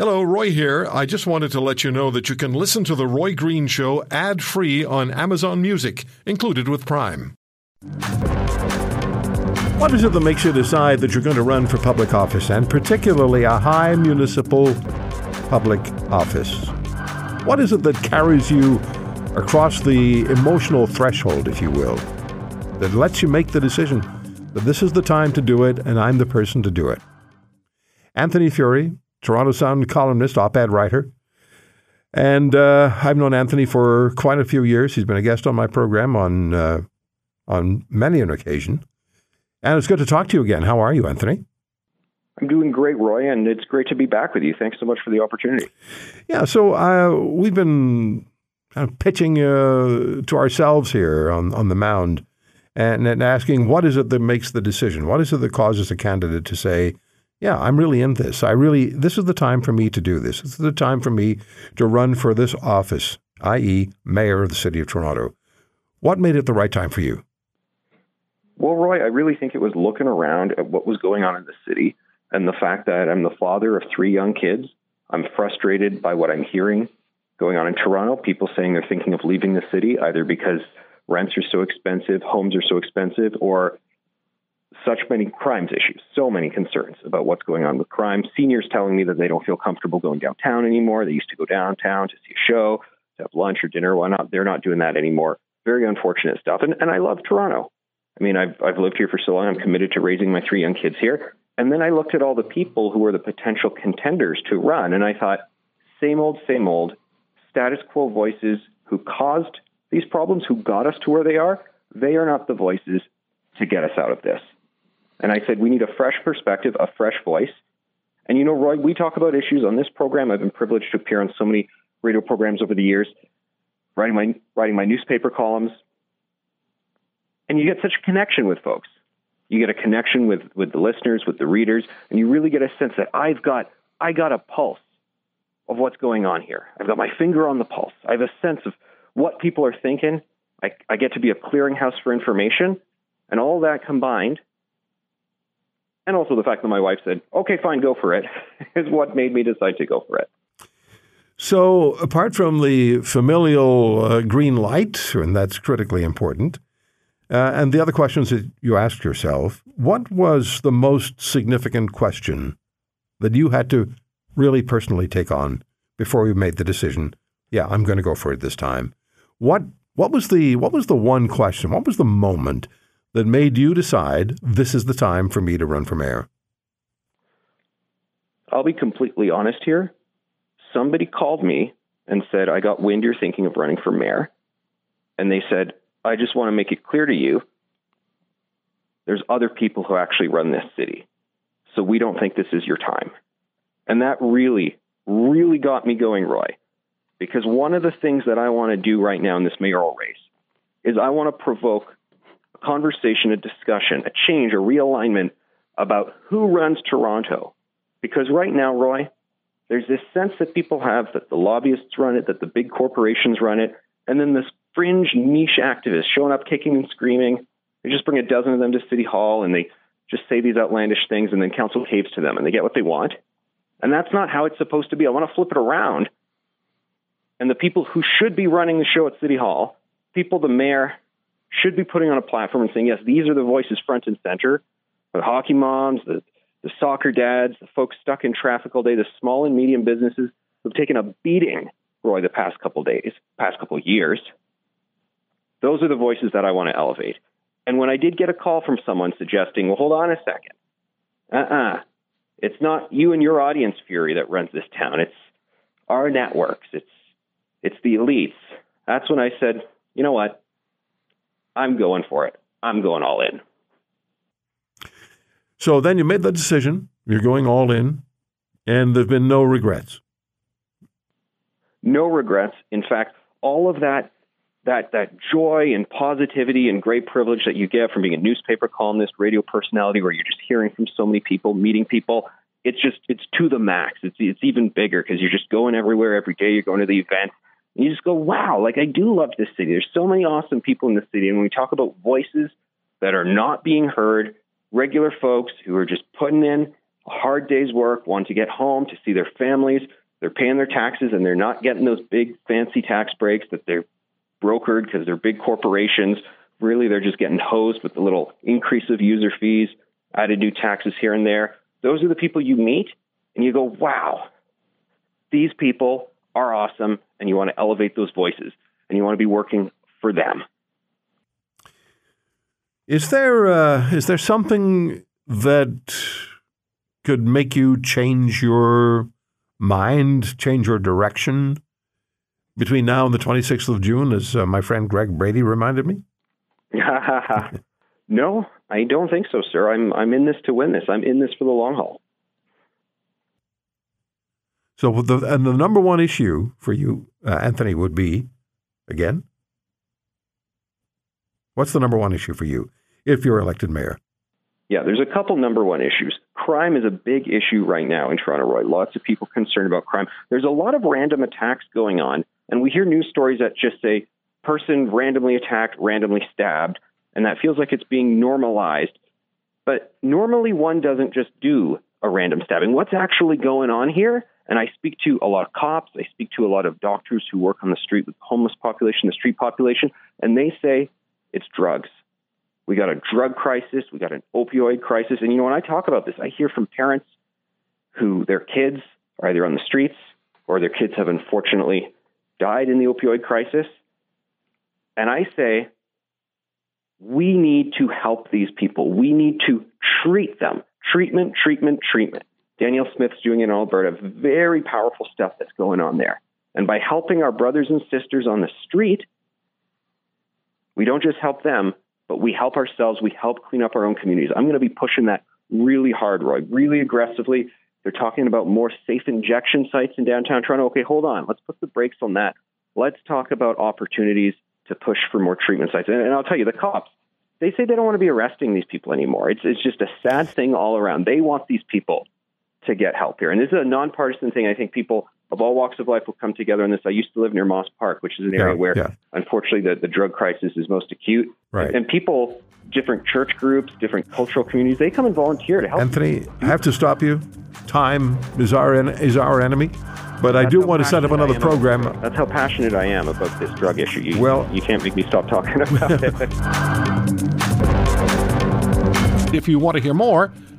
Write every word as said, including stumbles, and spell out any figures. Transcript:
Hello, Roy here. I just wanted to let you know that you can listen to The Roy Green Show ad-free on Amazon Music, included with Prime. What is it that makes you decide that you're going to run for public office, and particularly a high municipal public office? What is it that carries you across the emotional threshold, if you will, that lets you make the decision that this is the time to do it and I'm the person to do it? Anthony Furey, Toronto Sun columnist, op-ed writer. And uh, I've known Anthony for quite a few years. He's been a guest on my program on uh, on many an occasion. And it's good to talk to you again. How are you, Anthony? I'm doing great, Roy, and it's great to be back with you. Thanks so much for the opportunity. Yeah, so uh, we've been kind of pitching uh, to ourselves here on, on the mound and, and asking, what is it that makes the decision? What is it that causes a candidate to say, yeah, I'm really in this. I really, this is the time for me to do this. This is the time for me to run for this office, that is, mayor of the city of Toronto. What made it the right time for you? Well, Roy, I really think it was looking around at what was going on in the city and the fact that I'm the father of three young kids. I'm frustrated by what I'm hearing going on in Toronto. People saying they're thinking of leaving the city either because rents are so expensive, homes are so expensive, or such many crimes issues, so many concerns about what's going on with crime. Seniors telling me that they don't feel comfortable going downtown anymore. They used to go downtown to see a show, to have lunch or dinner, why not? They're not doing that anymore. Very unfortunate stuff. And, and I love Toronto. I mean, I've, I've lived here for so long. I'm committed to raising my three young kids here. And then I looked at all the people who were the potential contenders to run. And I thought, same old, same old, status quo voices who caused these problems, who got us to where they are. They are not the voices to get us out of this. And I said, we need a fresh perspective, a fresh voice. And, you know, Roy, we talk about issues on this program. I've been privileged to appear on so many radio programs over the years, writing my writing my newspaper columns. And you get such a connection with folks. You get a connection with, with the listeners, with the readers, and you really get a sense that I've got I got a pulse of what's going on here. I've got my finger on the pulse. I have a sense of what people are thinking. I, I get to be a clearinghouse for information. And all that combined, and also the fact that my wife said, okay, fine, go for it, is what made me decide to go for it. So apart from the familial uh, green light, and that's critically important, uh, and the other questions that you asked yourself, what was the most significant question that you had to really personally take on before you made the decision, yeah, I'm going to go for it this time? What what was the what was the one question? What was the moment that made you decide this is the time for me to run for mayor? I'll be completely honest here. Somebody called me and said, I got wind you're thinking of running for mayor. And they said, I just want to make it clear to you, there's other people who actually run this city. So we don't think this is your time. And that really, really got me going, Roy. Because one of the things that I want to do right now in this mayoral race is I want to provoke conversation, a discussion, a change, a realignment about who runs Toronto. Because right now, Roy, there's this sense that people have that the lobbyists run it, that the big corporations run it, and then this fringe niche activist showing up kicking and screaming. They just bring a dozen of them to City Hall and they just say these outlandish things and then council caves to them and they get what they want. And that's not how it's supposed to be. I want to flip it around. And the people who should be running the show at City Hall, people the mayor should be putting on a platform and saying, yes, these are the voices front and center, the hockey moms, the, the soccer dads, the folks stuck in traffic all day, the small and medium businesses who've taken a beating, Roy, the past couple days, past couple years. Those are the voices that I want to elevate. And when I did get a call from someone suggesting, well, hold on a second. Uh-uh. It's not you and your audience, Furey, that runs this town. It's our networks. It's, it's the elites. That's when I said, you know what? I'm going for it. I'm going all in. So then you made the decision. You're going all in, and there have been no regrets. No regrets. In fact, all of that that that joy and positivity and great privilege that you get from being a newspaper columnist, radio personality, where you're just hearing from so many people, meeting people, it's just it's to the max. It's it's even bigger because you're just going everywhere every day. You're going to the events. You just go, wow, like I do love this city. There's so many awesome people in the city. And when we talk about voices that are not being heard, regular folks who are just putting in a hard day's work, want to get home to see their families. They're paying their taxes and they're not getting those big fancy tax breaks that they're brokered because they're big corporations. Really, they're just getting hosed with the little increase of user fees, added new taxes here and there. Those are the people you meet and you go, wow, these people are awesome. And you want to elevate those voices and you want to be working for them. Is there uh, is there something that could make you change your mind, change your direction between now and the twenty-sixth of June, as uh, my friend Greg Brady reminded me? No, I don't think so, sir. I'm I'm in this to win this. I'm in this for the long haul. So the and the number one issue for you, uh, Anthony, would be, again, what's the number one issue for you if you're elected mayor? Yeah, there's a couple number one issues. Crime is a big issue right now in Toronto, Roy. Lots of people concerned about crime. There's a lot of random attacks going on, and we hear news stories that just say person randomly attacked, randomly stabbed, and that feels like it's being normalized. But normally one doesn't just do a random stabbing. What's actually going on here? And I speak to a lot of cops. I speak to a lot of doctors who work on the street with the homeless population, the street population, and they say it's drugs. We got a drug crisis. We got an opioid crisis. And, you know, when I talk about this, I hear from parents who their kids are either on the streets or their kids have unfortunately died in the opioid crisis. And I say, we need to help these people. We need to treat them. Treatment, treatment, treatment. Daniel Smith's doing it in Alberta. Very powerful stuff that's going on there. And by helping our brothers and sisters on the street, we don't just help them, but we help ourselves, we help clean up our own communities. I'm going to be pushing that really hard, Roy, really aggressively. They're talking about more safe injection sites in downtown Toronto. Okay, hold on. Let's put the brakes on that. Let's talk about opportunities to push for more treatment sites. And, and I'll tell you, the cops, they say they don't want to be arresting these people anymore. It's, it's just a sad thing all around. They want these people to get help here. And this is a nonpartisan thing. I think people of all walks of life will come together on this. I used to live near Moss Park, which is an area yeah, where, yeah. unfortunately, the, the drug crisis is most acute. Right. And people, different church groups, different cultural communities, they come and volunteer to help. Anthony, people. I have to stop you. Time is our is our enemy. But that's I do want to set up another program. About, that's how passionate I am about this drug issue. You, well, you can't make me stop talking about it. If you want to hear more,